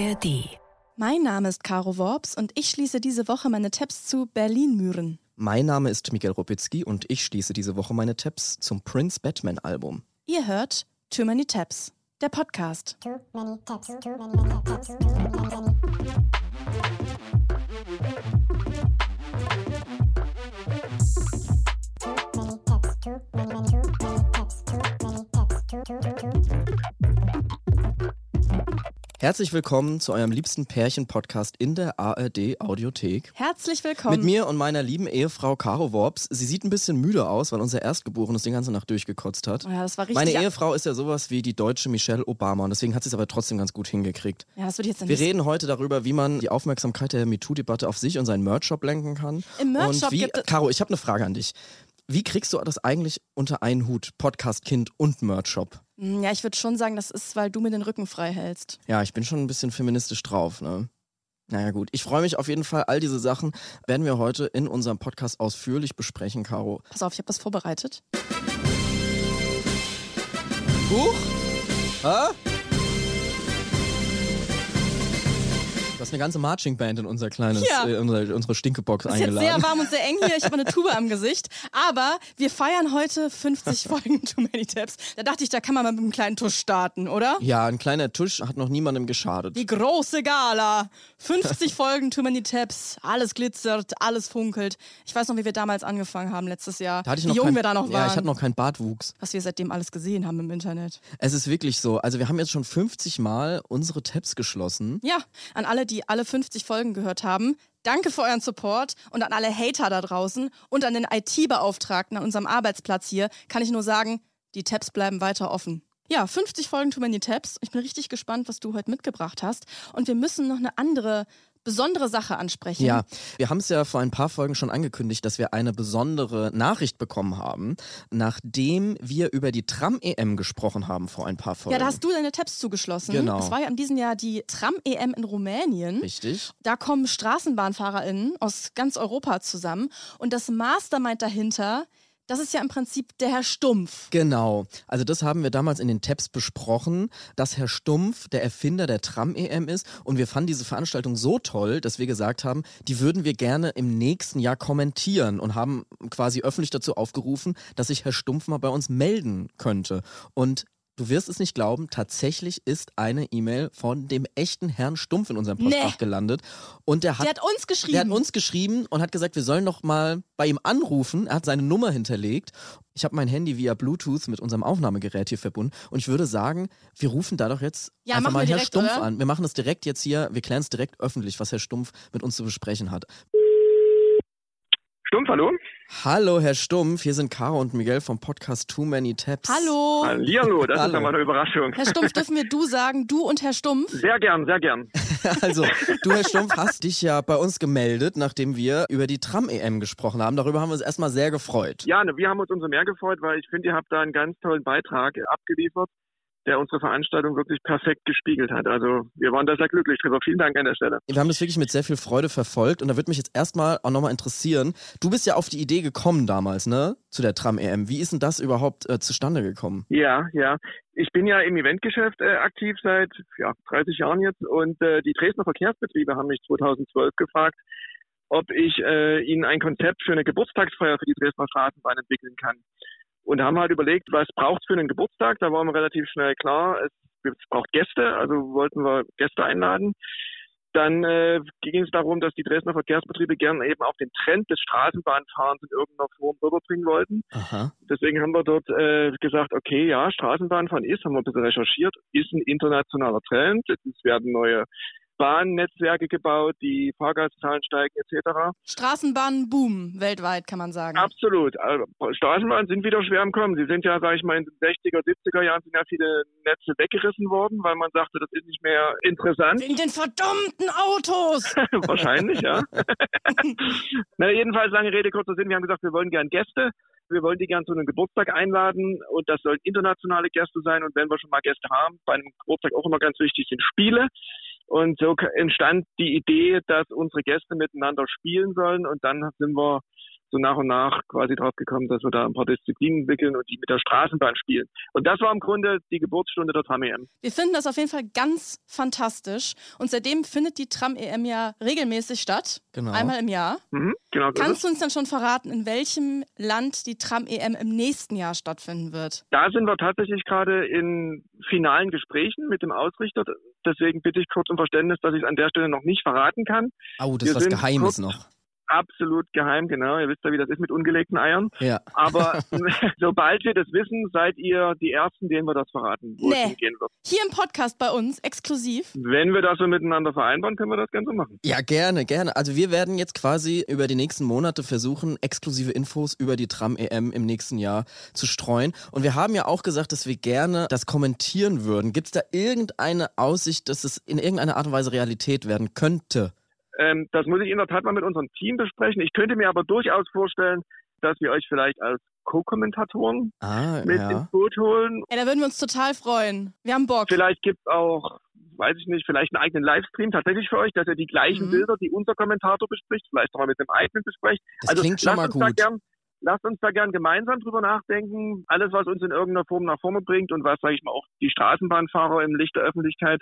ARD. Mein Name ist Caro Worps und ich schließe diese Woche meine Tabs zu Berlinmuren. Mein Name ist Miguel Robitzky und ich schließe diese Woche meine Tabs zum Prince Batman Album. Ihr hört Too Many Tabs, der Podcast. Too many tabs, too many tabs, too many. Herzlich willkommen zu eurem liebsten Pärchen-Podcast in der ARD-Audiothek. Herzlich willkommen. Mit mir und meiner lieben Ehefrau Caro Worps. Sie sieht ein bisschen müde aus, weil unser Erstgeborenes die ganze Nacht durchgekotzt hat. Oh ja, das war richtig. Meine Ehefrau ist ja sowas wie die deutsche Michelle Obama und deswegen hat sie es aber trotzdem ganz gut hingekriegt. Ja, das würde ich jetzt nicht. Wir reden heute darüber, wie man die Aufmerksamkeit der MeToo-Debatte auf sich und seinen Merch-Shop lenken kann. Im Merch-Shop gibt es... Caro, ich habe eine Frage an dich. Wie kriegst du das eigentlich unter einen Hut? Podcast, Kind und Merch-Shop? Ja, ich würde schon sagen, das ist, weil du mir den Rücken frei hältst. Ja, ich bin schon ein bisschen feministisch drauf, ne? Naja gut, ich freue mich auf jeden Fall. All diese Sachen werden wir heute in unserem Podcast ausführlich besprechen, Caro. Pass auf, ich habe was vorbereitet. Buch? Hä? Du hast eine ganze Marching-Band in unser kleines, ja. unsere Stinkebox eingeladen. Ist jetzt sehr warm und sehr eng hier, ich habe eine Tube am Gesicht. Aber wir feiern heute 50 Folgen Too Many Tabs. Da dachte ich, da kann man mal mit einem kleinen Tusch starten, oder? Ja, ein kleiner Tusch hat noch niemandem geschadet. Die große Gala. 50 Folgen Too Many Tabs. Alles glitzert, alles funkelt. Ich weiß noch, wie wir damals angefangen haben letztes Jahr. Da hatte ich noch wir da noch waren. Ja, ich hatte noch keinen Bartwuchs. Was wir seitdem alles gesehen haben im Internet. Es ist wirklich so. Also wir haben jetzt schon 50 Mal unsere Tabs geschlossen. Ja, an alle, die alle 50 Folgen gehört haben. Danke für euren Support und an alle Hater da draußen und an den IT-Beauftragten an unserem Arbeitsplatz hier kann ich nur sagen, die Tabs bleiben weiter offen. Ja, 50 Folgen Too Many Tabs. Ich bin richtig gespannt, was du heute mitgebracht hast. Und wir müssen noch eine andere besondere Sache ansprechen. Ja, wir haben es ja vor ein paar Folgen schon angekündigt, dass wir eine besondere Nachricht bekommen haben, nachdem wir über die Tram-EM gesprochen haben vor ein paar Folgen. Ja, da hast du deine Tabs zugeschlossen. Genau. Es war ja in diesem Jahr die Tram-EM in Rumänien. Richtig. Da kommen StraßenbahnfahrerInnen aus ganz Europa zusammen und das Mastermind dahinter, das ist ja im Prinzip der Herr Stumpf. Genau. Also das haben wir damals in den Tabs besprochen, dass Herr Stumpf der Erfinder der Tram-EM ist. Und wir fanden diese Veranstaltung so toll, dass wir gesagt haben, die würden wir gerne im nächsten Jahr kommentieren und haben quasi öffentlich dazu aufgerufen, dass sich Herr Stumpf mal bei uns melden könnte. Und du wirst es nicht glauben, tatsächlich ist eine E-Mail von dem echten Herrn Stumpf in unserem Postfach gelandet. Und der hat uns geschrieben und hat gesagt, wir sollen noch mal bei ihm anrufen. Er hat seine Nummer hinterlegt. Ich habe mein Handy via Bluetooth mit unserem Aufnahmegerät hier verbunden. Und ich würde sagen, wir rufen da doch jetzt einfach mal Herrn Stumpf an. Wir machen das direkt jetzt hier, wir klären es direkt öffentlich, was Herr Stumpf mit uns zu besprechen hat. Stumpf, hallo? Hallo, Herr Stumpf. Hier sind Caro und Miguel vom Podcast Too Many Tabs. Hallo. Hallihallo, das ist nochmal eine Überraschung. Herr Stumpf, dürfen wir du sagen, du und Herr Stumpf? Sehr gern, sehr gern. Also, du, Herr Stumpf, hast dich ja bei uns gemeldet, nachdem wir über die Tram-EM gesprochen haben. Darüber haben wir uns erstmal sehr gefreut. Ja, wir haben uns umso mehr gefreut, weil ich finde, ihr habt da einen ganz tollen Beitrag abgeliefert, der unsere Veranstaltung wirklich perfekt gespiegelt hat. Also wir waren da sehr glücklich drüber. Vielen Dank an der Stelle. Wir haben das wirklich mit sehr viel Freude verfolgt und da würde mich jetzt erstmal auch nochmal interessieren, du bist ja auf die Idee gekommen damals, ne, zu der Tram-EM. Wie ist denn das überhaupt zustande gekommen? Ja. Ich bin ja im Eventgeschäft aktiv seit 30 Jahren jetzt und die Dresdner Verkehrsbetriebe haben mich 2012 gefragt, ob ich ihnen ein Konzept für eine Geburtstagsfeier für die Dresdner Straßenbahn entwickeln kann. Und haben halt überlegt, was braucht es für einen Geburtstag? Da waren wir relativ schnell klar, es braucht Gäste, also wollten wir Gäste einladen. Dann ging es darum, dass die Dresdner Verkehrsbetriebe gerne eben auch den Trend des Straßenbahnfahrens in irgendeiner Form rüberbringen wollten. Aha. Deswegen haben wir dort gesagt, okay, ja, Straßenbahnfahren ist, haben wir ein bisschen recherchiert, ist ein internationaler Trend. Es werden neue Bahnnetzwerke gebaut, die Fahrgastzahlen steigen etc. Straßenbahnen boomen weltweit, kann man sagen. Absolut. Also, Straßenbahnen sind wieder schwer am Kommen. Sie sind ja, sage ich mal, in den 60er, 70er Jahren sind ja viele Netze weggerissen worden, weil man sagte, das ist nicht mehr interessant. Wegen den verdammten Autos! Wahrscheinlich, ja. Na, jedenfalls, lange Rede, kurzer Sinn. Wir haben gesagt, wir wollen gern Gäste. Wir wollen die gerne zu einem Geburtstag einladen und das sollen internationale Gäste sein. Und wenn wir schon mal Gäste haben, bei einem Geburtstag auch immer ganz wichtig sind Spiele. Und so entstand die Idee, dass unsere Gäste miteinander spielen sollen. Und dann sind wir so nach und nach quasi drauf gekommen, dass wir da ein paar Disziplinen entwickeln und die mit der Straßenbahn spielen. Und das war im Grunde die Geburtsstunde der Tram-EM. Wir finden das auf jeden Fall ganz fantastisch. Und seitdem findet die Tram-EM ja regelmäßig statt. Genau. Einmal im Jahr. Mhm, genau. Kannst du uns dann schon verraten, in welchem Land die Tram-EM im nächsten Jahr stattfinden wird? Da sind wir tatsächlich gerade in finalen Gesprächen mit dem Ausrichter. Deswegen bitte ich kurz um Verständnis, dass ich es an der Stelle noch nicht verraten kann. Oh, das ist was Geheimes noch. Absolut geheim, genau. Ihr wisst ja, wie das ist mit ungelegten Eiern. Ja. Aber sobald wir das wissen, seid ihr die Ersten, denen wir das verraten, wo es hingehen wird. Hier im Podcast bei uns, exklusiv. Wenn wir das so miteinander vereinbaren, können wir das gerne so machen. Ja, gerne, gerne. Also wir werden jetzt quasi über die nächsten Monate versuchen, exklusive Infos über die Tram-EM im nächsten Jahr zu streuen. Und wir haben ja auch gesagt, dass wir gerne das kommentieren würden. Gibt es da irgendeine Aussicht, dass es in irgendeiner Art und Weise Realität werden könnte? Das muss ich in der Tat mal mit unserem Team besprechen. Ich könnte mir aber durchaus vorstellen, dass wir euch vielleicht als Co-Kommentatoren mit ins Boot holen. Ja, da würden wir uns total freuen. Wir haben Bock. Vielleicht gibt es auch, weiß ich nicht, vielleicht einen eigenen Livestream tatsächlich für euch, dass ihr die gleichen Bilder, die unser Kommentator bespricht, vielleicht nochmal mit dem eigenen besprecht. Das also klingt schon mal gut. Lasst uns da gern gemeinsam drüber nachdenken. Alles, was uns in irgendeiner Form nach vorne bringt und was, sage ich mal, auch die Straßenbahnfahrer im Licht der Öffentlichkeit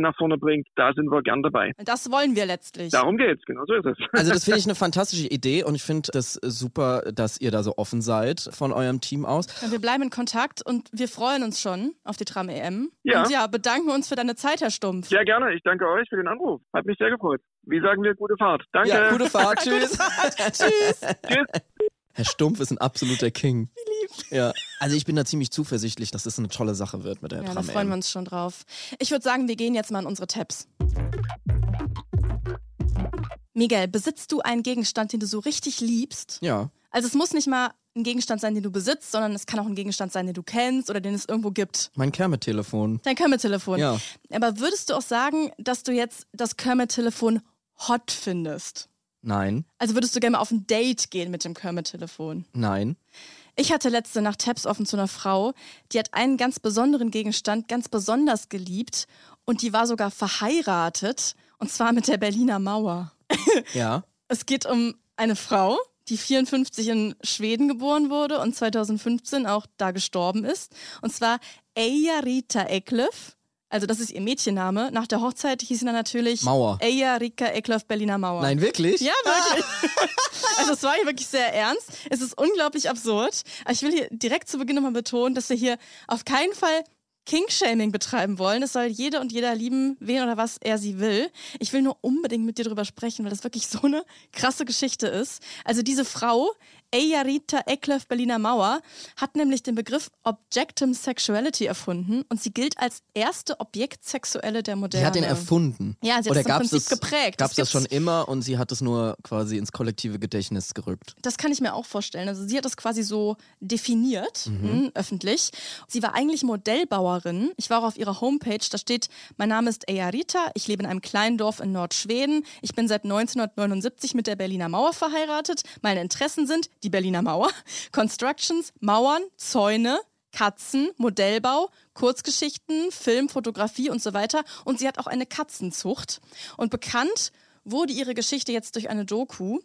nach vorne bringt, da sind wir gern dabei. Das wollen wir letztlich. Darum geht's, genau so ist es. Also das finde ich eine fantastische Idee und ich finde das super, dass ihr da so offen seid von eurem Team aus. Ja, wir bleiben in Kontakt und wir freuen uns schon auf die Tram-EM. Ja. Und ja, bedanken wir uns für deine Zeit, Herr Stumpf. Sehr gerne, ich danke euch für den Anruf. Hat mich sehr gefreut. Wie sagen wir, gute Fahrt. Danke. Ja, gute Fahrt, tschüss. Tschüss. Tschüss. Herr Stumpf ist ein absoluter King. Wie lieb. Ja. Also ich bin da ziemlich zuversichtlich, dass das eine tolle Sache wird mit der Tram-EM. Ja, da freuen wir uns schon drauf. Ich würde sagen, wir gehen jetzt mal in unsere Tabs. Miguel, besitzt du einen Gegenstand, den du so richtig liebst? Ja. Also es muss nicht mal ein Gegenstand sein, den du besitzt, sondern es kann auch ein Gegenstand sein, den du kennst oder den es irgendwo gibt. Mein Kermit-Telefon. Dein Kermit-Telefon. Ja. Aber würdest du auch sagen, dass du jetzt das Kermit-Telefon hot findest? Nein. Also würdest du gerne mal auf ein Date gehen mit dem Kermit-Telefon? Nein. Ich hatte letzte Nacht Tabs offen zu einer Frau, die hat einen ganz besonderen Gegenstand ganz besonders geliebt und die war sogar verheiratet und zwar mit der Berliner Mauer. Ja. Es geht um eine Frau, die 1954 in Schweden geboren wurde und 2015 auch da gestorben ist und zwar Eija-Riitta Eklöf. Also das ist ihr Mädchenname. Nach der Hochzeit hieß sie dann natürlich Mauer. Eija-Riitta Eklöf Berliner Mauer. Nein, wirklich? Ja, wirklich. Also das war hier wirklich sehr ernst. Es ist unglaublich absurd. Aber ich will hier direkt zu Beginn nochmal betonen, dass wir hier auf keinen Fall King-Shaming betreiben wollen. Es soll jede und jeder lieben, wen oder was er sie will. Ich will nur unbedingt mit dir drüber sprechen, weil das wirklich so eine krasse Geschichte ist. Also diese Frau, Eija-Riitta Eklöf Berliner Mauer, hat nämlich den Begriff Objectum Sexuality erfunden und sie gilt als erste Objektsexuelle der Moderne. Sie hat den erfunden? Ja, sie hat es im Prinzip geprägt. Gab es das schon immer und sie hat es nur quasi ins kollektive Gedächtnis gerückt? Das kann ich mir auch vorstellen. Also sie hat das quasi so definiert, öffentlich. Sie war eigentlich Modellbauer. Ich war auch auf ihrer Homepage, da steht, mein Name ist Eija-Riitta, ich lebe in einem kleinen Dorf in Nordschweden, ich bin seit 1979 mit der Berliner Mauer verheiratet, meine Interessen sind die Berliner Mauer, Constructions, Mauern, Zäune, Katzen, Modellbau, Kurzgeschichten, Film, Fotografie und so weiter und sie hat auch eine Katzenzucht und bekannt wurde ihre Geschichte jetzt durch eine Doku,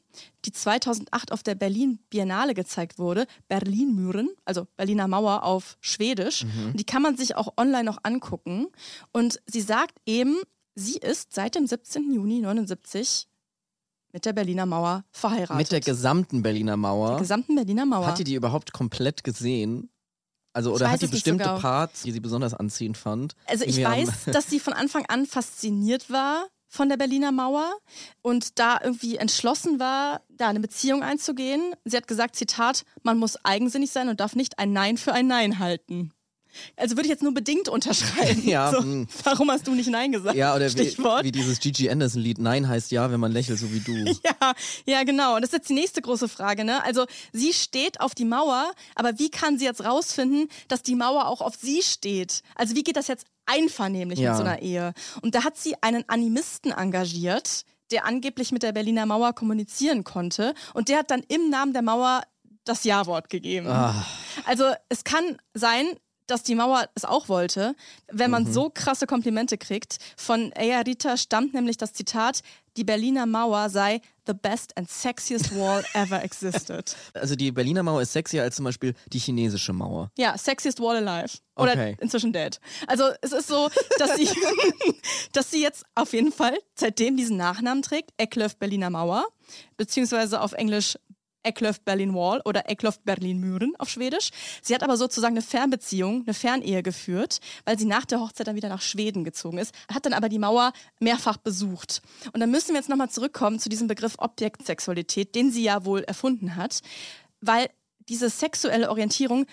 die 2008 auf der Berlin Biennale gezeigt wurde, Berlinmuren, also Berliner Mauer auf Schwedisch. Und die kann man sich auch online noch angucken. Und sie sagt eben, sie ist seit dem 17. Juni 1979 mit der Berliner Mauer verheiratet. Mit der gesamten Berliner Mauer? Der gesamten Berliner Mauer. Hat die die überhaupt komplett gesehen? Also, oder hat die bestimmte Parts, die sie besonders anziehend fand? Also ich weiß, dass sie von Anfang an fasziniert war von der Berliner Mauer und da irgendwie entschlossen war, da eine Beziehung einzugehen. Sie hat gesagt, Zitat, man muss eigensinnig sein und darf nicht ein Nein für ein Nein halten. Also würde ich jetzt nur bedingt unterschreiben. Ja, so, warum hast du nicht Nein gesagt? Ja, oder wie dieses Gigi Anderson-Lied, Nein heißt ja, wenn man lächelt, so wie du. Ja, genau. Und das ist jetzt die nächste große Frage, ne? Also sie steht auf die Mauer, aber wie kann sie jetzt rausfinden, dass die Mauer auch auf sie steht? Also wie geht das jetzt einvernehmlich mit so einer Ehe? Und da hat sie einen Animisten engagiert, der angeblich mit der Berliner Mauer kommunizieren konnte. Und der hat dann im Namen der Mauer das Ja-Wort gegeben. Ach. Also es kann sein, dass die Mauer es auch wollte, wenn man so krasse Komplimente kriegt. Von Eija-Riitta stammt nämlich das Zitat, die Berliner Mauer sei the best and sexiest wall ever existed. Also die Berliner Mauer ist sexier als zum Beispiel die chinesische Mauer. Ja, sexiest wall alive. Oder inzwischen dead. Also es ist so, dass sie, dass sie jetzt auf jeden Fall seitdem diesen Nachnamen trägt, Eklöf Berliner Mauer, beziehungsweise auf Englisch Eklöf Berlin Wall oder Eklöf Berlinmuren auf Schwedisch. Sie hat aber sozusagen eine Fernbeziehung, eine Fernehe geführt, weil sie nach der Hochzeit dann wieder nach Schweden gezogen ist, hat dann aber die Mauer mehrfach besucht. Und dann müssen wir jetzt nochmal zurückkommen zu diesem Begriff Objektsexualität, den sie ja wohl erfunden hat, weil diese sexuelle Orientierung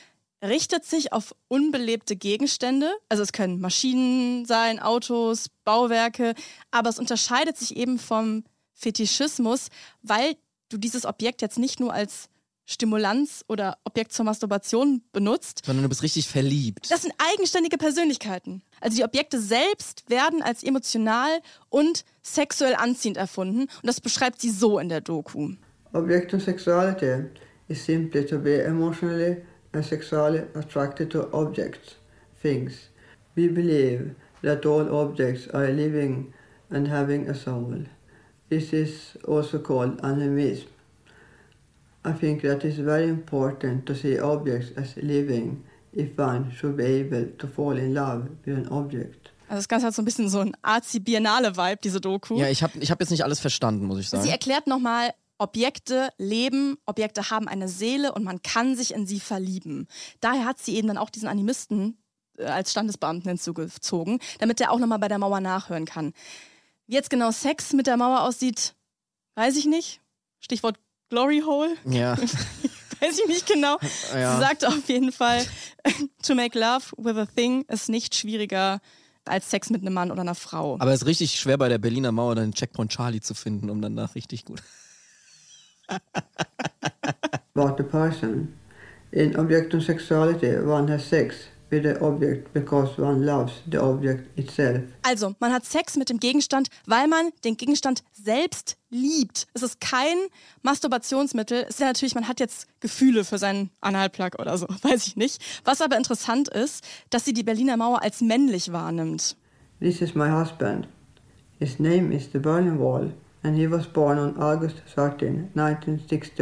richtet sich auf unbelebte Gegenstände, also es können Maschinen sein, Autos, Bauwerke, aber es unterscheidet sich eben vom Fetischismus, weil du dieses Objekt jetzt nicht nur als Stimulanz oder Objekt zur Masturbation benutzt. Sondern du bist richtig verliebt. Das sind eigenständige Persönlichkeiten. Also die Objekte selbst werden als emotional und sexuell anziehend erfunden. Und das beschreibt sie so in der Doku. Objectum Sexuality is simply to be emotionally and sexually attracted to objects, things. We believe that all objects are living and having a soul. This is also called animism. I think that it's very important to see objects as living if one should be able to fall in love with an object. Also das Ganze hat so ein bisschen so ein Azi-Biennale-Vibe, diese Doku. Ja, ich hab jetzt nicht alles verstanden, muss ich sagen. Sie erklärt nochmal, Objekte leben, Objekte haben eine Seele und man kann sich in sie verlieben. Daher hat sie eben dann auch diesen Animisten als Standesbeamten hinzugezogen, damit der auch nochmal bei der Mauer nachhören kann. Wie jetzt genau Sex mit der Mauer aussieht, weiß ich nicht. Stichwort Glory Hole. Ja. Weiß ich nicht genau. Ja. Sie sagt auf jeden Fall, to make love with a thing ist nicht schwieriger als Sex mit einem Mann oder einer Frau. Aber es ist richtig schwer bei der Berliner Mauer, dann Checkpoint Charlie zu finden, um danach richtig gut... About the person. In Objectum Sexuality, one has sex. With the object, because one loves the object itself. Also, man hat Sex mit dem Gegenstand, weil man den Gegenstand selbst liebt. Es ist kein Masturbationsmittel. Es ist ja natürlich, man hat jetzt Gefühle für seinen Analplug oder so, weiß ich nicht. Was aber interessant ist, dass sie die Berliner Mauer als männlich wahrnimmt. This is my husband. His name is the Berlin Wall and he was born on August 13, 1961.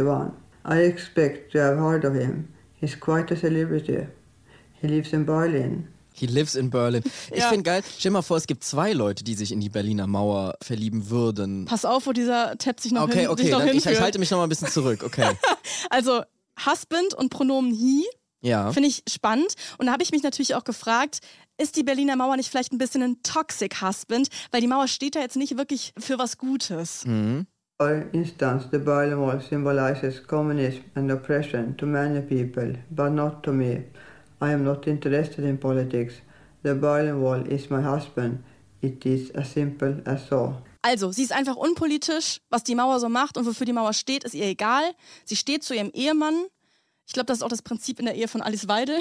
I expect to have heard of him. He's quite a celebrity. He lives in Berlin. He lives in Berlin. Ich finde geil, stell mal vor, es gibt zwei Leute, die sich in die Berliner Mauer verlieben würden. Pass auf, wo dieser Tab sich noch hinführt. Okay, ich halte mich noch mal ein bisschen zurück, okay. Also, Husband und Pronomen he, finde ich spannend. Und da habe ich mich natürlich auch gefragt, ist die Berliner Mauer nicht vielleicht ein bisschen ein toxic Husband? Weil die Mauer steht da jetzt nicht wirklich für was Gutes. Mhm. For instance, the Berlin Wall symbolizes communism and oppression to many people, but not to me. I am not interested in politics. The Berlin Wall is my husband. It is as simple as so. Also, sie ist einfach unpolitisch. Was die Mauer so macht und wofür die Mauer steht, ist ihr egal. Sie steht zu ihrem Ehemann. Ich glaube, das ist auch das Prinzip in der Ehe von Alice Weidel.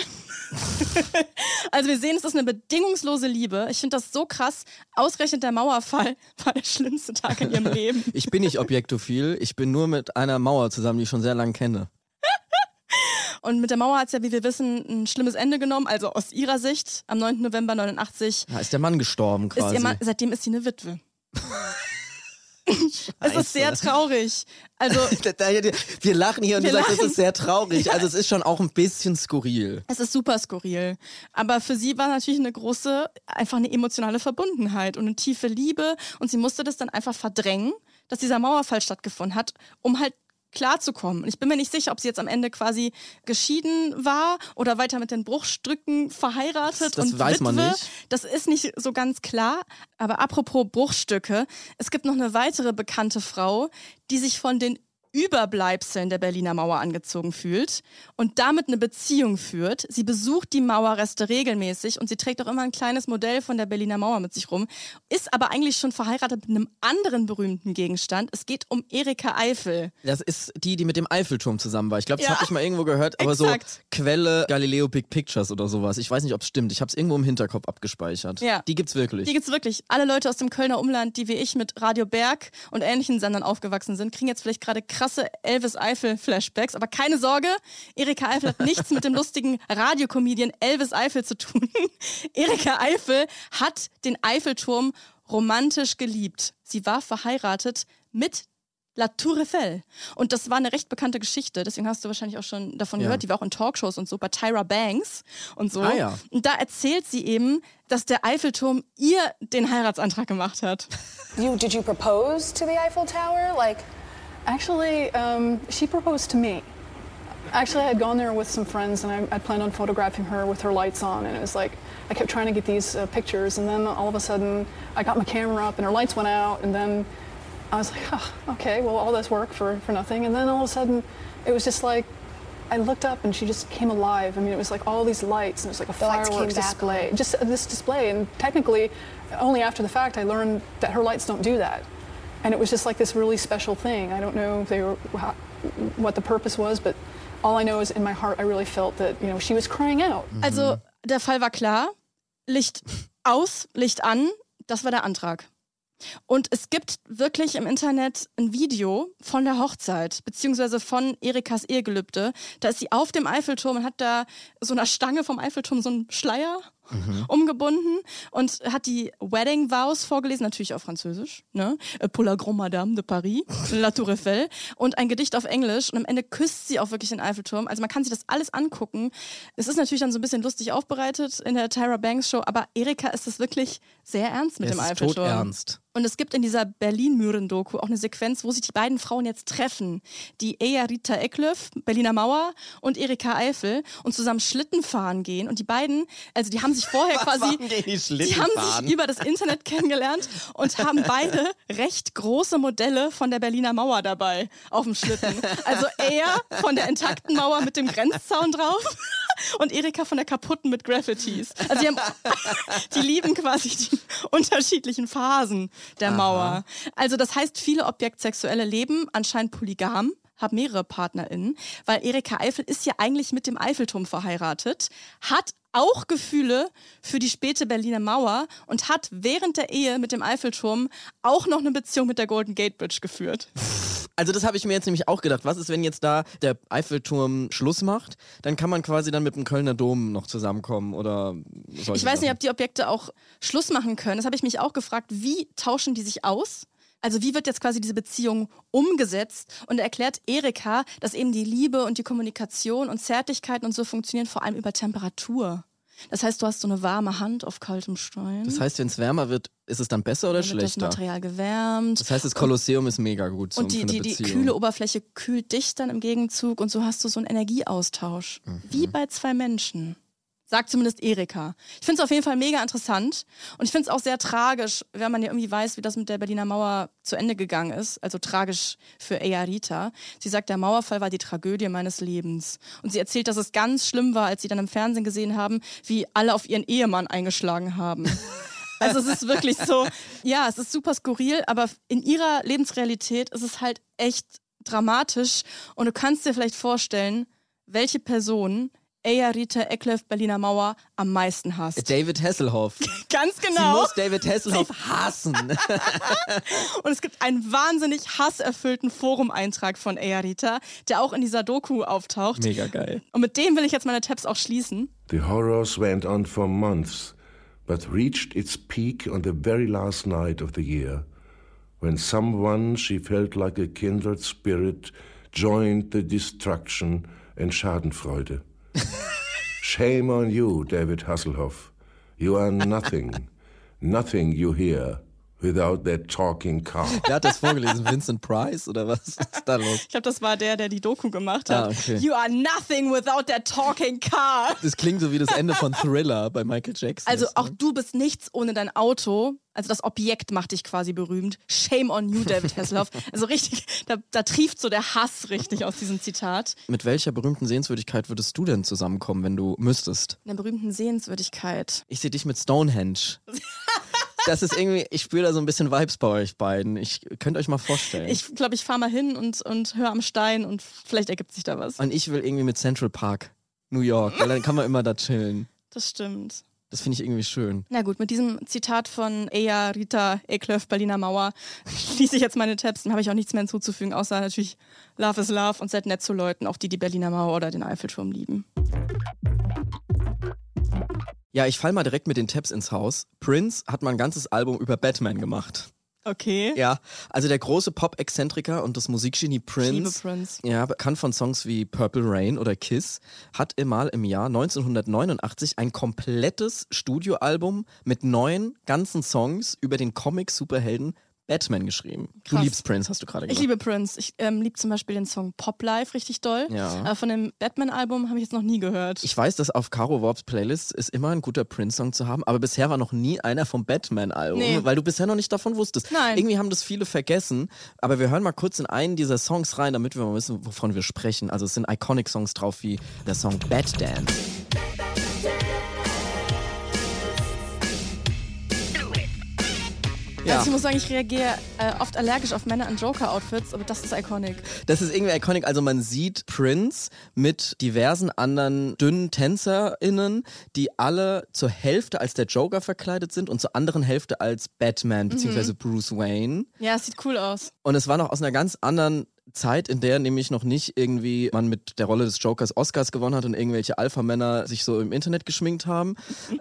Also wir sehen, es ist eine bedingungslose Liebe. Ich finde das so krass. Ausgerechnet der Mauerfall war der schlimmste Tag in ihrem Leben. Ich bin nicht objektophil. Ich bin nur mit einer Mauer zusammen, die ich schon sehr lange kenne. Und mit der Mauer hat es ja, wie wir wissen, ein schlimmes Ende genommen. Also aus ihrer Sicht, am 9. November 89... Ja, ist der Mann gestorben quasi. Ist ihr Mann, seitdem ist sie eine Witwe. Es ist sehr traurig. Also, wir lachen hier und du sagst, es ist sehr traurig. Also es ist schon auch ein bisschen skurril. Es ist super skurril. Aber für sie war natürlich eine große, einfach eine emotionale Verbundenheit und eine tiefe Liebe. Und sie musste das dann einfach verdrängen, dass dieser Mauerfall stattgefunden hat, um halt klarzukommen. Ich bin mir nicht sicher, ob sie jetzt am Ende quasi geschieden war oder weiter mit den Bruchstücken verheiratet und Witwe. Das weiß man nicht. Das ist nicht so ganz klar. Aber apropos Bruchstücke, es gibt noch eine weitere bekannte Frau, die sich von den Überbleibseln der Berliner Mauer angezogen fühlt und damit eine Beziehung führt. Sie besucht die Mauerreste regelmäßig und sie trägt auch immer ein kleines Modell von der Berliner Mauer mit sich rum, ist aber eigentlich schon verheiratet mit einem anderen berühmten Gegenstand. Es geht um Erika Eiffel. Das ist die, die mit dem Eiffelturm zusammen war. Ich glaube, das habe ich mal irgendwo gehört, aber exakt. So Quelle Galileo Big Pictures oder sowas. Ich weiß nicht, ob es stimmt. Ich habe es irgendwo im Hinterkopf abgespeichert. Ja. Die gibt's wirklich. Die gibt's wirklich. Alle Leute aus dem Kölner Umland, die wie ich mit Radio Berg und ähnlichen Sendern aufgewachsen sind, kriegen jetzt vielleicht gerade krass krasse Elvis-Eiffel-Flashbacks. Aber keine Sorge, Erika Eiffel hat nichts mit dem lustigen Radiokomedian Elvis Eiffel zu tun. Erika Eiffel hat den Eiffelturm romantisch geliebt. Sie war verheiratet mit La Tour Eiffel. Und das war eine recht bekannte Geschichte. Deswegen hast du wahrscheinlich auch schon davon gehört. Die war auch in Talkshows und so, bei Tyra Banks und so. Ah, ja. Und da erzählt sie eben, dass der Eiffelturm ihr den Heiratsantrag gemacht hat. Did you propose to the Eiffel Tower? Like, actually, she proposed to me. Actually, I had gone there with some friends and I planned on photographing her with her lights on. And it was like, I kept trying to get these pictures. And then all of a sudden, I got my camera up and her lights went out. And then I was like, okay, well, all this work for nothing. And then all of a sudden, it was just like, I looked up and she just came alive. I mean, it was like all these lights and it was like a fireworks display. Just this display. And technically, only after the fact, I learned that her lights don't do that. And it was just like this really special thing. I don't know if they were, what the purpose was, but all I know is in my heart, I really felt that, you know, she was crying out. Also, der Fall war klar. Licht aus, Licht an. Das war der Antrag. Und es gibt wirklich im Internet ein Video von der Hochzeit, beziehungsweise von Erikas Ehegelübde. Da ist sie auf dem Eiffelturm und hat da so einer Stange vom Eiffelturm so einen Schleier umgebunden und hat die Wedding Vows vorgelesen, natürlich auf Französisch, ne? Pour la Grande Madame de Paris, La Tour Eiffel, und ein Gedicht auf Englisch, und am Ende küsst sie auch wirklich den Eiffelturm. Also man kann sich das alles angucken. Es ist natürlich dann so ein bisschen lustig aufbereitet in der Tyra Banks Show, aber Erika ist das wirklich sehr ernst mit dem Eiffelturm. Todernst. Und es gibt in dieser Berlinmuren-Doku auch eine Sequenz, wo sich die beiden Frauen jetzt treffen. Die Eija-Riitta Eklöf, Berliner Mauer, und Erika Eiffel, und zusammen Schlitten fahren gehen. Und die beiden, also die haben sich vorher die haben sich über das Internet kennengelernt und haben beide recht große Modelle von der Berliner Mauer dabei auf dem Schlitten. Also er von der intakten Mauer mit dem Grenzzaun drauf und Erika von der kaputten mit Graffitis. Also die lieben quasi die unterschiedlichen Phasen der Mauer. Also das heißt, viele Objektsexuelle leben anscheinend polygam, haben mehrere PartnerInnen, weil Erika Eiffel ist ja eigentlich mit dem Eiffelturm verheiratet, hat auch Gefühle für die späte Berliner Mauer und hat während der Ehe mit dem Eiffelturm auch noch eine Beziehung mit der Golden Gate Bridge geführt. Also das habe ich mir jetzt nämlich auch gedacht. Was ist, wenn jetzt da der Eiffelturm Schluss macht? Dann kann man quasi dann mit dem Kölner Dom noch zusammenkommen oder solche. Ich weiß nicht, ob die Objekte auch Schluss machen können. Das habe ich mich auch gefragt. Wie tauschen die sich aus? Also wie wird jetzt quasi diese Beziehung umgesetzt? Und erklärt Erika, dass eben die Liebe und die Kommunikation und Zärtlichkeiten und so funktionieren vor allem über Temperatur. Das heißt, du hast so eine warme Hand auf kaltem Stein. Das heißt, wenn es wärmer wird, ist es dann besser oder schlechter? Wird das Material gewärmt. Das heißt, das Kolosseum ist mega gut. Und die kühle Oberfläche kühlt dich dann im Gegenzug. Und so hast du so einen Energieaustausch. Wie bei zwei Menschen. Sagt zumindest Erika. Ich finde es auf jeden Fall mega interessant. Und ich finde es auch sehr tragisch, wenn man ja irgendwie weiß, wie das mit der Berliner Mauer zu Ende gegangen ist. Also tragisch für Eija-Riitta. Sie sagt, der Mauerfall war die Tragödie meines Lebens. Und sie erzählt, dass es ganz schlimm war, als sie dann im Fernsehen gesehen haben, wie alle auf ihren Ehemann eingeschlagen haben. Also es ist wirklich so, ja, es ist super skurril, aber in ihrer Lebensrealität ist es halt echt dramatisch. Und du kannst dir vielleicht vorstellen, welche Person Eija-Riitta Eklöf, Berliner Mauer, am meisten hasst. David Hasselhoff. Ganz genau. Sie muss David Hasselhoff hassen. Und es gibt einen wahnsinnig hasserfüllten Forum-Eintrag von Eija-Riitta, der auch in dieser Doku auftaucht. Mega geil. Und mit dem will ich jetzt meine Tabs auch schließen. The horrors went on for months, but reached its peak on the very last night of the year, when someone she felt like a kindred spirit joined the destruction and Schadenfreude. Shame on you, David Hasselhoff. You are nothing. Nothing you hear without that talking car. Wer hat das vorgelesen? Vincent Price oder was ist da los? Ich glaube, das war der die Doku gemacht hat. Ah, okay. You are nothing without that talking car. Das klingt so wie das Ende von Thriller bei Michael Jackson. Also auch du bist nichts ohne dein Auto. Also das Objekt macht dich quasi berühmt. Shame on you, David Hasselhoff. Also richtig, da trieft so der Hass richtig aus diesem Zitat. Mit welcher berühmten Sehenswürdigkeit würdest du denn zusammenkommen, wenn du müsstest? Mit einer berühmten Sehenswürdigkeit. Ich sehe dich mit Stonehenge. Das ist irgendwie, ich spüre da so ein bisschen Vibes bei euch beiden. Ich könnt euch mal vorstellen. Ich glaube, ich fahre mal hin und höre am Stein und vielleicht ergibt sich da was. Und ich will irgendwie mit Central Park, New York, weil dann kann man immer da chillen. Das stimmt. Das finde ich irgendwie schön. Na gut, mit diesem Zitat von Eija-Riitta Eklöf, Berliner Mauer, schließe ich jetzt meine Tabs. Dann habe ich auch nichts mehr hinzuzufügen, außer natürlich Love is Love und seid nett zu Leuten, auch die die Berliner Mauer oder den Eiffelturm lieben. Ja, ich fall mal direkt mit den Tabs ins Haus. Prince hat mal ein ganzes Album über Batman gemacht. Okay. Ja, also der große Pop-Exzentriker und das Musikgenie Prince. Ja, bekannt von Songs wie Purple Rain oder Kiss, hat mal im Jahr 1989 ein komplettes Studioalbum mit 9 ganzen Songs über den Comic-Superhelden Batman geschrieben. Krass. Du liebst Prince, hast du gerade gesagt. Ich liebe Prince. Ich liebe zum Beispiel den Song Pop Life richtig doll. Ja. Von dem Batman-Album habe ich jetzt noch nie gehört. Ich weiß, dass auf Caro Worps Playlist ist immer ein guter Prince-Song zu haben, aber bisher war noch nie einer vom Batman-Album, weil du bisher noch nicht davon wusstest. Nein. Irgendwie haben das viele vergessen, aber wir hören mal kurz in einen dieser Songs rein, damit wir mal wissen, wovon wir sprechen. Also es sind Iconic-Songs drauf, wie der Song Batdance. Ja. Also ich muss sagen, ich reagiere oft allergisch auf Männer in Joker-Outfits, aber das ist iconic. Das ist irgendwie iconic. Also man sieht Prince mit diversen anderen dünnen TänzerInnen, die alle zur Hälfte als der Joker verkleidet sind und zur anderen Hälfte als Batman bzw. Bruce Wayne. Ja, es sieht cool aus. Und es war noch aus einer ganz anderen Zeit, in der nämlich noch nicht irgendwie man mit der Rolle des Jokers Oscars gewonnen hat und irgendwelche Alpha-Männer sich so im Internet geschminkt haben,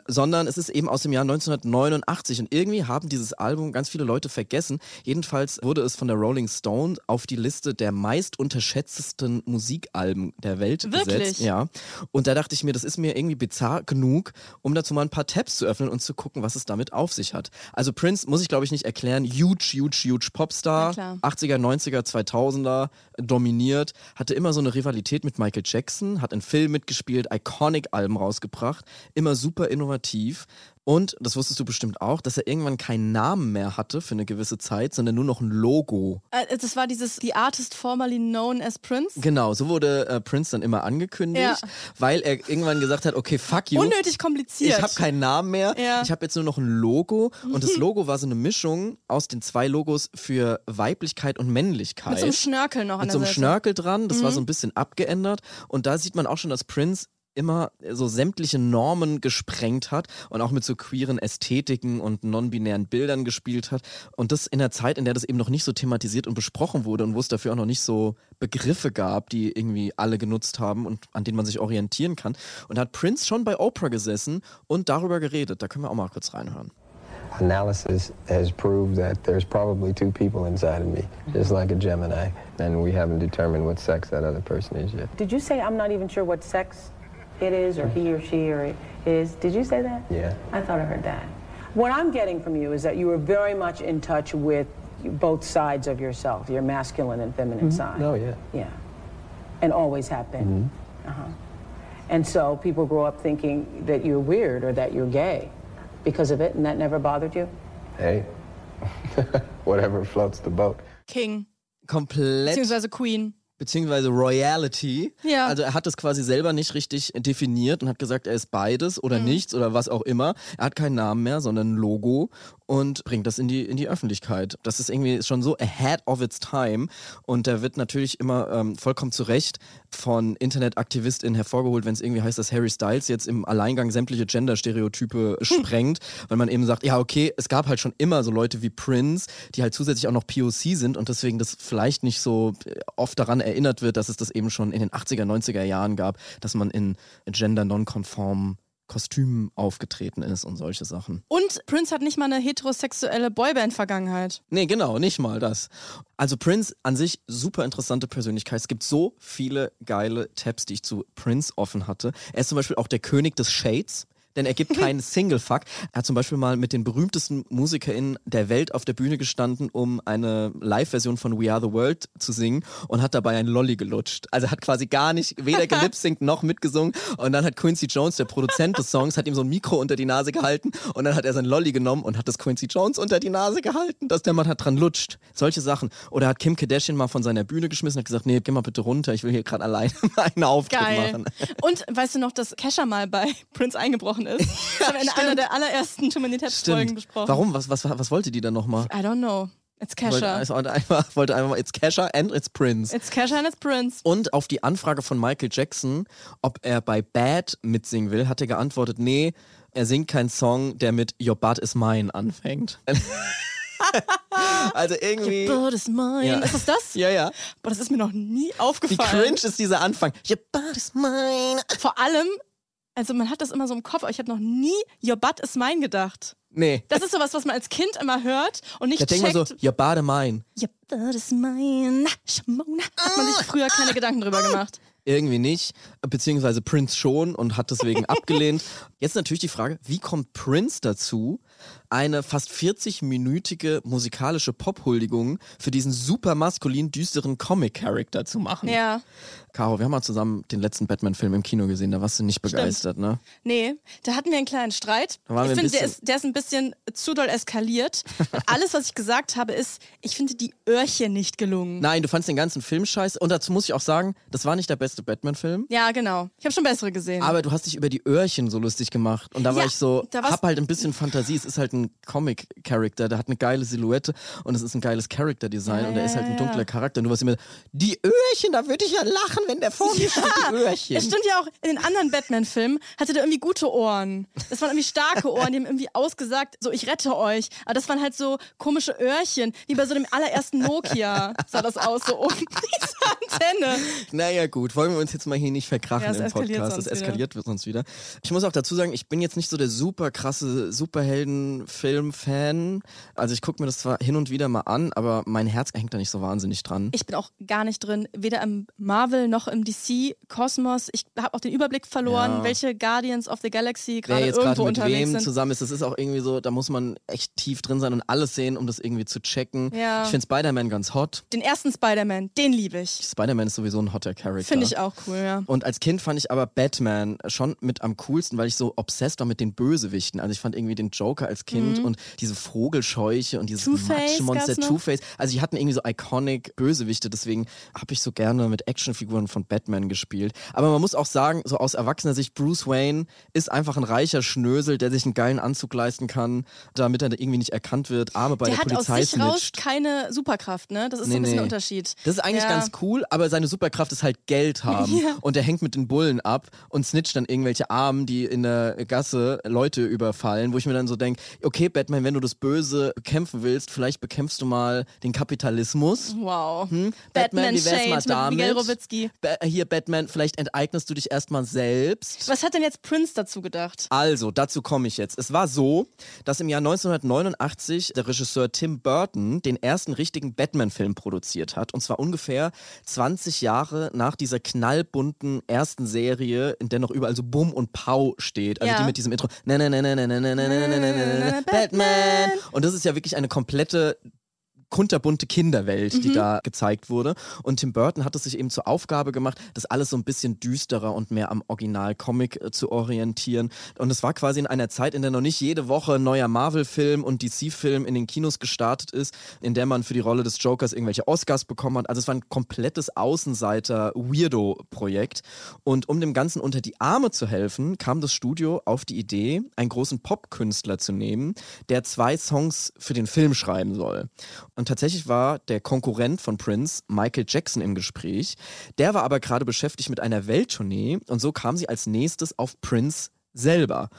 sondern es ist eben aus dem Jahr 1989 und irgendwie haben dieses Album ganz viele Leute vergessen. Jedenfalls wurde es von der Rolling Stone auf die Liste der meist unterschätztesten Musikalben der Welt gesetzt. Ja. Und da dachte ich mir, das ist mir irgendwie bizarr genug, um dazu mal ein paar Tabs zu öffnen und zu gucken, was es damit auf sich hat. Also Prince muss ich glaube ich nicht erklären, huge Popstar, 80er, 90er, 2000er, dominiert, hatte immer so eine Rivalität mit Michael Jackson, hat in Filmen mitgespielt, Iconic-Alben rausgebracht, immer super innovativ. Und, das wusstest du bestimmt auch, dass er irgendwann keinen Namen mehr hatte für eine gewisse Zeit, sondern nur noch ein Logo. Das war dieses The Artist Formerly Known as Prince? Genau, so wurde Prince dann immer angekündigt, ja. Weil er irgendwann gesagt hat, okay, fuck you. Unnötig kompliziert. Ich habe keinen Namen mehr, ja. Ich habe jetzt nur noch ein Logo. Und das Logo war so eine Mischung aus den 2 Logos für Weiblichkeit und Männlichkeit. Mit so einem Schnörkel noch an der Seite. Mit so einem Schnörkel dran, das war so ein bisschen abgeändert. Und da sieht man auch schon, dass Prince immer so sämtliche Normen gesprengt hat und auch mit so queeren Ästhetiken und non-binären Bildern gespielt hat. Und das in der Zeit, in der das eben noch nicht so thematisiert und besprochen wurde und wo es dafür auch noch nicht so Begriffe gab, die irgendwie alle genutzt haben und an denen man sich orientieren kann. Und da hat Prince schon bei Oprah gesessen und darüber geredet. Da können wir auch mal kurz reinhören. Analysis has proved that there's probably 2 people inside of me, just like a Gemini, and we haven't determined what sex that other person is yet. Did you say I'm not even sure what sex it is, or he or she or it is? Did you say that? Yeah. I thought I heard that. What I'm getting from you is that you are very much in touch with both sides of yourself, your masculine and feminine side. Oh, yeah. Yeah. And always have been. And so people grow up thinking that you're weird or that you're gay because of it, and that never bothered you? Hey, whatever floats the boat. King. Komplett. Beziehungsweise Queen. Beziehungsweise Royalty. Ja. Also er hat das quasi selber nicht richtig definiert und hat gesagt, er ist beides oder nichts oder was auch immer. Er hat keinen Namen mehr, sondern ein Logo und bringt das in die Öffentlichkeit. Das ist irgendwie schon so ahead of its time. Und da wird natürlich immer vollkommen zu Recht von InternetaktivistInnen hervorgeholt, wenn es irgendwie heißt, dass Harry Styles jetzt im Alleingang sämtliche Gender-Stereotype sprengt, weil man eben sagt, ja okay, es gab halt schon immer so Leute wie Prince, die halt zusätzlich auch noch POC sind und deswegen das vielleicht nicht so oft daran erinnert wird, dass es das eben schon in den 80er, 90er Jahren gab, dass man in gender-nonkonformen Kostümen aufgetreten ist und solche Sachen. Und Prince hat nicht mal eine heterosexuelle Boyband-Vergangenheit. Nee, genau, nicht mal das. Also Prince an sich, super interessante Persönlichkeit. Es gibt so viele geile Tabs, die ich zu Prince offen hatte. Er ist zum Beispiel auch der König des Shades. Denn er gibt keinen Single-Fuck. Er hat zum Beispiel mal mit den berühmtesten MusikerInnen der Welt auf der Bühne gestanden, um eine Live-Version von We Are The World zu singen und hat dabei einen Lolli gelutscht. Also hat quasi gar nicht weder gelipsingt noch mitgesungen. Und dann hat Quincy Jones, der Produzent des Songs, hat ihm so ein Mikro unter die Nase gehalten und dann hat er sein Lolli genommen und hat das Quincy Jones unter die Nase gehalten, dass der Mann hat dran lutscht. Solche Sachen. Oder hat Kim Kardashian mal von seiner Bühne geschmissen und hat gesagt, nee, geh mal bitte runter, ich will hier gerade alleine einen Auftritt machen. Und weißt du noch, dass Kesha mal bei Prince eingebrochen ist. Ja, das haben wir in einer der allerersten Too Many Tabs Folgen besprochen. Warum? Was wollte die denn nochmal? I don't know. It's Kesha. Wollte einfach it's Kesha and it's Prince. It's Kesha and it's Prince. Und auf die Anfrage von Michael Jackson, ob er bei Bad mitsingen will, hat er geantwortet, nee, Er singt keinen Song, der mit Your Butt is Mine anfängt. Also irgendwie... Your Butt is Mine. Ja. Ist das das? Ja, ja. Aber das ist mir noch nie aufgefallen. Wie cringe ist dieser Anfang. Your Butt is Mine. Vor allem, also man hat das immer so im Kopf, aber ich habe noch nie Your Butt is Mine gedacht. Nee. Das ist sowas, was man als Kind immer hört und nicht da checkt. Da denkt man so, Your Butt is Mine. Your Butt is Mine. Schamona. Hat man sich früher keine Gedanken drüber gemacht. Irgendwie nicht, beziehungsweise Prince schon und hat deswegen abgelehnt. Jetzt natürlich die Frage, wie kommt Prince dazu, eine fast 40-minütige musikalische Pop-Huldigung für diesen super maskulin düsteren Comic-Charakter zu machen? Ja. Caro, wir haben mal zusammen den letzten Batman-Film im Kino gesehen, da warst du nicht begeistert, ne? Nee, da hatten wir einen kleinen Streit. Ich finde, der ist ein bisschen zu doll eskaliert. Alles, was ich gesagt habe, ist, ich finde die Öhrchen nicht gelungen. Nein, du fandst den ganzen Film scheiße und dazu muss ich auch sagen, das war nicht der beste Batman-Film. Ja, genau. Ich habe schon bessere gesehen. Aber du hast dich über die Öhrchen so lustig gemacht. Und da war ich so, hab halt ein bisschen Fantasie. Es ist halt ein Comic-Charakter, der hat eine geile Silhouette und es ist ein geiles Charakter-Design und er ist halt ein dunkler Charakter. Und du warst immer, die Öhrchen, da würde ich ja lachen, wenn der vor mir steht, die Öhrchen. Es stimmt ja auch, in den anderen Batman-Filmen hatte der irgendwie gute Ohren. Das waren irgendwie starke Ohren, die haben irgendwie ausgesagt, so, ich rette euch. Aber das waren halt so komische Öhrchen, wie bei so dem allerersten Nokia sah das aus, so oben diese Antenne. Naja, gut. Wollen wir uns jetzt mal hier nicht verkrachen im Podcast. Das eskaliert sonst wieder. Ich muss auch dazu sagen, ich bin jetzt nicht so der super krasse Superhelden-Film-Fan. Also ich gucke mir das zwar hin und wieder mal an, aber mein Herz hängt da nicht so wahnsinnig dran. Ich bin auch gar nicht drin, weder im Marvel noch im DC-Kosmos. Ich habe auch den Überblick verloren, welche Guardians of the Galaxy gerade irgendwo unterwegs sind. Wer jetzt gerade mit wem zusammen ist, das ist auch irgendwie so, da muss man echt tief drin sein und alles sehen, um das irgendwie zu checken. Ja. Ich finde Spider-Man ganz hot. Den ersten Spider-Man, den liebe ich. Spider-Man ist sowieso ein hotter Character. Finde ich auch cool, ja. Und als Kind fand ich aber Batman schon mit am coolsten, weil ich so obsessed war mit den Bösewichten. Also ich fand irgendwie den Joker als Kind und diese Vogelscheuche und dieses Matschmonster Two-Face. Also die hatten irgendwie so iconic Bösewichte, deswegen habe ich so gerne mit Actionfiguren von Batman gespielt. Aber man muss auch sagen, so aus erwachsener Sicht, Bruce Wayne ist einfach ein reicher Schnösel, der sich einen geilen Anzug leisten kann, damit er irgendwie nicht erkannt wird, Arme bei der Polizei snitcht. Der hat aus sich raus keine Superkraft, ne? Das ist so ein bisschen ein Unterschied. Das ist eigentlich ganz cool, aber seine Superkraft ist halt Geld haben. Ja. Und der hängt mit den Bullen ab und snitcht dann irgendwelche Armen, die in der Gasse Leute überfallen, wo ich mir dann so denke, okay Batman, wenn du das Böse bekämpfen willst, vielleicht bekämpfst du mal den Kapitalismus. Wow. Batman, wie wär's mal damit? Miguel Robitzky. Hier Batman, vielleicht enteignest du dich erstmal selbst. Was hat denn jetzt Prince dazu gedacht? Also, dazu komme ich jetzt. Es war so, dass im Jahr 1989 der Regisseur Tim Burton den ersten richtigen Batman-Film produziert hat. Und zwar ungefähr 20 Jahre nach dieser knallbunten ersten Serie, in der noch überall so Bumm und Pau steht. Also die mit diesem Intro. Batman! Und das ist ja wirklich eine komplette kunterbunte Kinderwelt, die da gezeigt wurde. Und Tim Burton hat es sich eben zur Aufgabe gemacht, das alles so ein bisschen düsterer und mehr am Original-Comic zu orientieren. Und es war quasi in einer Zeit, in der noch nicht jede Woche ein neuer Marvel-Film und DC-Film in den Kinos gestartet ist, in der man für die Rolle des Jokers irgendwelche Oscars bekommen hat. Also es war ein komplettes Außenseiter-Weirdo-Projekt. Und um dem Ganzen unter die Arme zu helfen, kam das Studio auf die Idee, einen großen Popkünstler zu nehmen, der 2 Songs für den Film schreiben soll. Und tatsächlich war der Konkurrent von Prince, Michael Jackson, im Gespräch. Der war aber gerade beschäftigt mit einer Welttournee und so kam sie als nächstes auf Prince selber.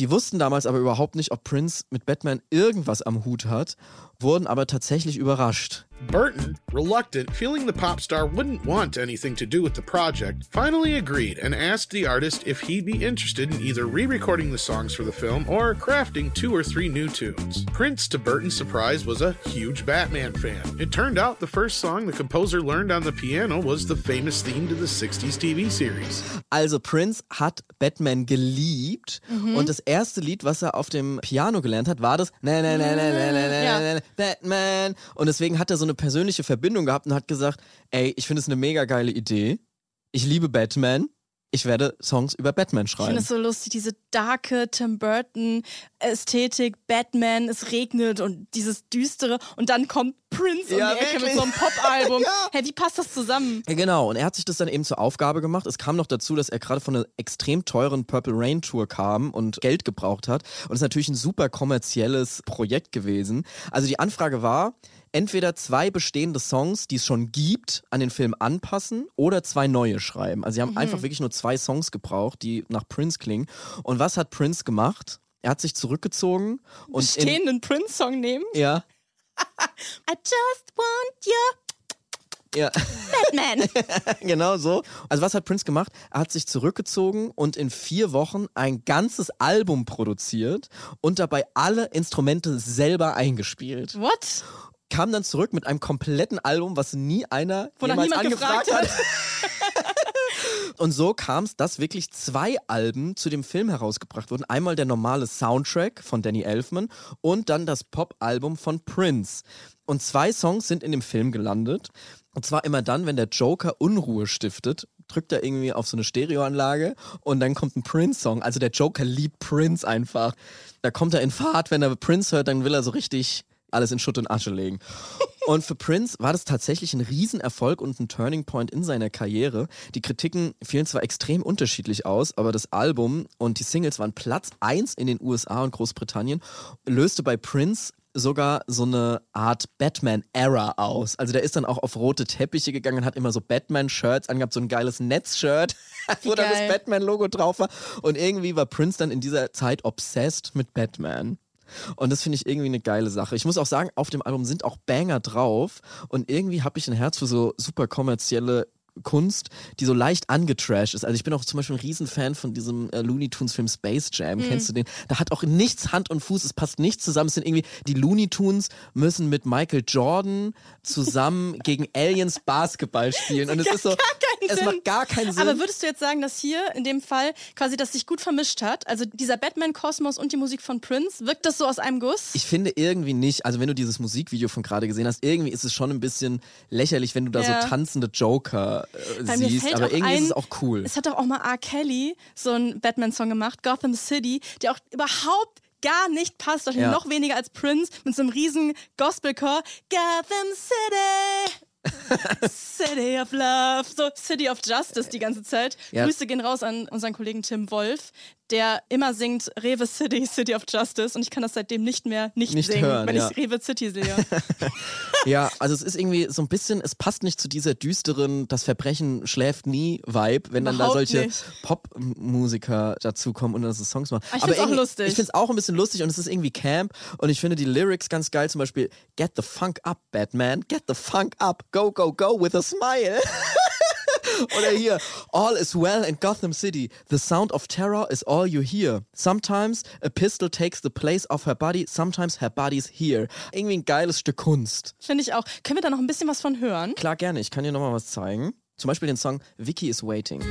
Die wussten damals aber überhaupt nicht, ob Prince mit Batman irgendwas am Hut hat, wurden aber tatsächlich überrascht. Burton, reluctant, feeling the pop star wouldn't want anything to do with the project, finally agreed and asked the artist if he'd be interested in either re-recording the songs for the film or crafting 2 or 3 new tunes. Prince, to Burton's surprise, was a huge Batman fan. It turned out the first song the composer learned on the piano was the famous theme to the 60s TV series. Also Prince hat Batman geliebt und das erste Lied, was er auf dem Piano gelernt hat, war das Batman. Und deswegen hat er so eine persönliche Verbindung gehabt und hat gesagt, ey, ich finde es eine mega geile Idee. Ich liebe Batman. Ich werde Songs über Batman schreiben. Ich finde es so lustig, diese darke Tim Burton Ästhetik, Batman, es regnet und dieses Düstere und dann kommt Prince um die Ecke wirklich mit so einem Pop-Album. Hey, wie passt das zusammen? Ja, genau. Und er hat sich das dann eben zur Aufgabe gemacht. Es kam noch dazu, dass er gerade von einer extrem teuren Purple Rain Tour kam und Geld gebraucht hat. Und es ist natürlich ein super kommerzielles Projekt gewesen. Also die Anfrage war, entweder 2 bestehende Songs, die es schon gibt, an den Film anpassen oder 2 neue schreiben. Also sie haben einfach wirklich nur 2 Songs gebraucht, die nach Prince klingen. Und was hat Prince gemacht? Er hat sich zurückgezogen und bestehenden Prince-Song nehmen? Ja. I just want you. Ja. Batman! Genau so. Also was hat Prince gemacht? Er hat sich zurückgezogen und in 4 Wochen ein ganzes Album produziert und dabei alle Instrumente selber eingespielt. What? Kam dann zurück mit einem kompletten Album, was nie einer jemals angefragt hat. Und so kam es, dass wirklich 2 Alben zu dem Film herausgebracht wurden. Einmal der normale Soundtrack von Danny Elfman und dann das Pop-Album von Prince. Und 2 Songs sind in dem Film gelandet. Und zwar immer dann, wenn der Joker Unruhe stiftet, drückt er irgendwie auf so eine Stereoanlage und dann kommt ein Prince-Song. Also der Joker liebt Prince einfach. Da kommt er in Fahrt, wenn er Prince hört, dann will er so richtig alles in Schutt und Asche legen. Und für Prince war das tatsächlich ein Riesenerfolg und ein Turning Point in seiner Karriere. Die Kritiken fielen zwar extrem unterschiedlich aus, aber das Album und die Singles waren Platz 1 in den USA und Großbritannien, löste bei Prince sogar so eine Art Batman-Era aus. Also der ist dann auch auf rote Teppiche gegangen, hat immer so Batman-Shirts angehabt, so ein geiles Netz-Shirt, wo dann das Batman-Logo drauf war. Und irgendwie war Prince dann in dieser Zeit obsessed mit Batman. Und das finde ich irgendwie eine geile Sache. Ich muss auch sagen, auf dem Album sind auch Banger drauf und irgendwie habe ich ein Herz für so super kommerzielle Kunst, die so leicht angetrashed ist. Also ich bin auch zum Beispiel ein Riesenfan von diesem Looney Tunes Film Space Jam. Kennst du den? Da hat auch nichts Hand und Fuß, es passt nichts zusammen. Es sind irgendwie, die Looney Tunes müssen mit Michael Jordan zusammen gegen Aliens Basketball spielen. Und es ist so, es macht gar keinen Sinn. Aber würdest du jetzt sagen, dass hier in dem Fall quasi das sich gut vermischt hat? Also dieser Batman-Kosmos und die Musik von Prince, wirkt das so aus einem Guss? Ich finde irgendwie nicht. Also wenn du dieses Musikvideo von gerade gesehen hast, irgendwie ist es schon ein bisschen lächerlich, wenn du da so tanzende Joker siehst, aber irgendwie ist es auch cool. Es hat doch auch mal R. Kelly so einen Batman-Song gemacht, Gotham City, der auch überhaupt gar nicht passt, wahrscheinlich noch weniger als Prince, mit so einem riesen Gospelchor, Gotham City. City of Love, so City of Justice die ganze Zeit. Ja. Grüße gehen raus an unseren Kollegen Tim Wolf, der immer singt Rewe City, City of Justice und ich kann das seitdem nicht mehr nicht singen, hören, wenn ich Rewe City sehe. Ja, also es ist irgendwie so ein bisschen, es passt nicht zu dieser düsteren, das Verbrechen schläft nie Vibe, wenn überhaupt dann da solche nicht. Popmusiker dazukommen und dann so Songs machen. Aber ich finde es auch lustig. Ich finde es auch ein bisschen lustig und es ist irgendwie Camp und ich finde die Lyrics ganz geil, zum Beispiel Get the Funk Up, Batman, Get the Funk Up, Go, go, go with a smile. Oder hier, all is well in Gotham City. The sound of terror is all you hear. Sometimes a pistol takes the place of her body. Sometimes her body's here. Irgendwie ein geiles Stück Kunst. Finde ich auch. Können wir da noch ein bisschen was von hören? Klar, gerne. Ich kann dir nochmal was zeigen. Zum Beispiel den Song Vicky is Waiting.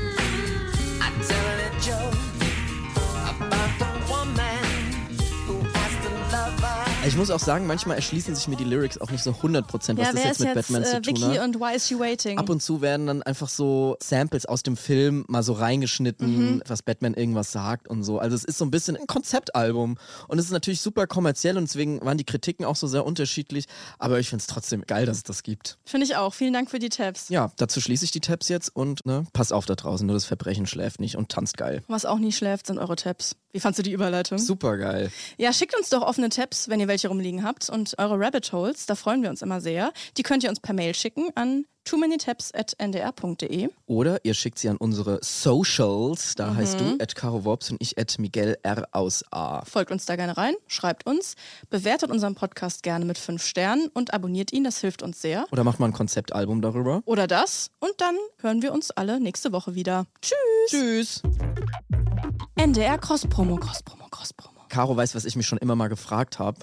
Ich muss auch sagen, manchmal erschließen sich mir die Lyrics auch nicht so 100%, was das jetzt mit Batman zu tun hat. Vicky und Why Is She Waiting? Ab und zu werden dann einfach so Samples aus dem Film mal so reingeschnitten, was Batman irgendwas sagt und so. Also es ist so ein bisschen ein Konzeptalbum und es ist natürlich super kommerziell und deswegen waren die Kritiken auch so sehr unterschiedlich, aber ich finde es trotzdem geil, dass es das gibt. Finde ich auch. Vielen Dank für die Tabs. Ja, dazu schließe ich die Tabs jetzt und pass auf da draußen, nur das Verbrechen schläft nicht und tanzt geil. Was auch nie schläft, sind eure Tabs. Wie fandst du die Überleitung? Super geil. Ja, schickt uns doch offene Tabs, wenn ihr welche rumliegen habt und eure Rabbit Holes, da freuen wir uns immer sehr. Die könnt ihr uns per Mail schicken an toomanytabs@ndr.de. Oder ihr schickt sie an unsere Socials, da heißt du @Caro Worps und ich @Miguel R. aus A. Folgt uns da gerne rein, schreibt uns, bewertet unseren Podcast gerne mit 5 Sternen und abonniert ihn, das hilft uns sehr. Oder macht mal ein Konzeptalbum darüber. Oder das und dann hören wir uns alle nächste Woche wieder. Tschüss! Tschüss! NDR Cross-Promo. Caro weiß, was ich mich schon immer mal gefragt habe,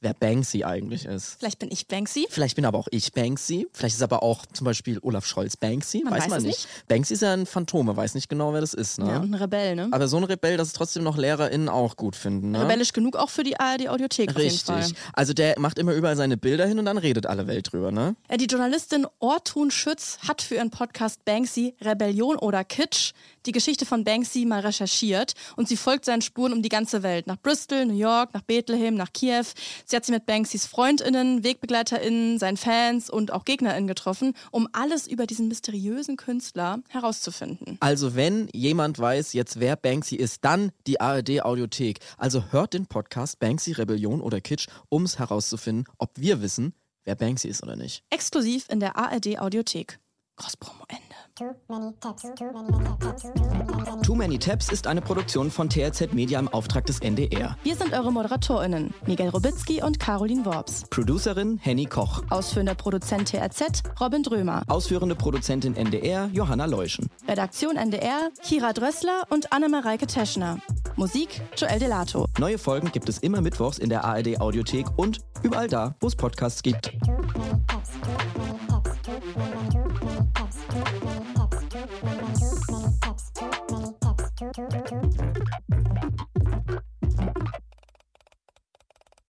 wer Banksy eigentlich ist. Vielleicht bin ich Banksy. Vielleicht bin aber auch ich Banksy. Vielleicht ist aber auch zum Beispiel Olaf Scholz Banksy. Man weiß nicht. Banksy ist ja ein Phantom, man weiß nicht genau, wer das ist. Ne? Ja, und ein Rebell, ne? Aber so ein Rebell, dass es trotzdem noch LehrerInnen auch gut finden. Ne? Rebellisch genug auch für die ARD-Audiothek. Richtig. Auf jeden Fall. Also der macht immer überall seine Bilder hin und dann redet alle Welt drüber, ne? Ja, die Journalistin Orthun Schütz hat für ihren Podcast Banksy Rebellion oder Kitsch die Geschichte von Banksy mal recherchiert und sie folgt seinen Spuren um die ganze Welt. Nach Bristol, New York, nach Bethlehem, nach Kiew. Sie hat sich mit Banksys FreundInnen, WegbegleiterInnen, seinen Fans und auch GegnerInnen getroffen, um alles über diesen mysteriösen Künstler herauszufinden. Also wenn jemand weiß jetzt, wer Banksy ist, dann die ARD-Audiothek. Also hört den Podcast Banksy, Rebellion oder Kitsch, um es herauszufinden, ob wir wissen, wer Banksy ist oder nicht. Exklusiv in der ARD-Audiothek. Cross-Promo-Ende. Too Many Tabs ist eine Produktion von TRZ Media im Auftrag des NDR. Wir sind eure ModeratorInnen, Miguel Robitzky und Caroline Worps. Producerin Henny Koch. Ausführender Produzent TRZ, Robin Drömer. Ausführende Produzentin NDR, Johanna Leuschen. Redaktion NDR, Kira Drössler und Anne-Mareike Teschner. Musik, Joel Delato. Neue Folgen gibt es immer mittwochs in der ARD-Audiothek und überall da, wo es Podcasts gibt.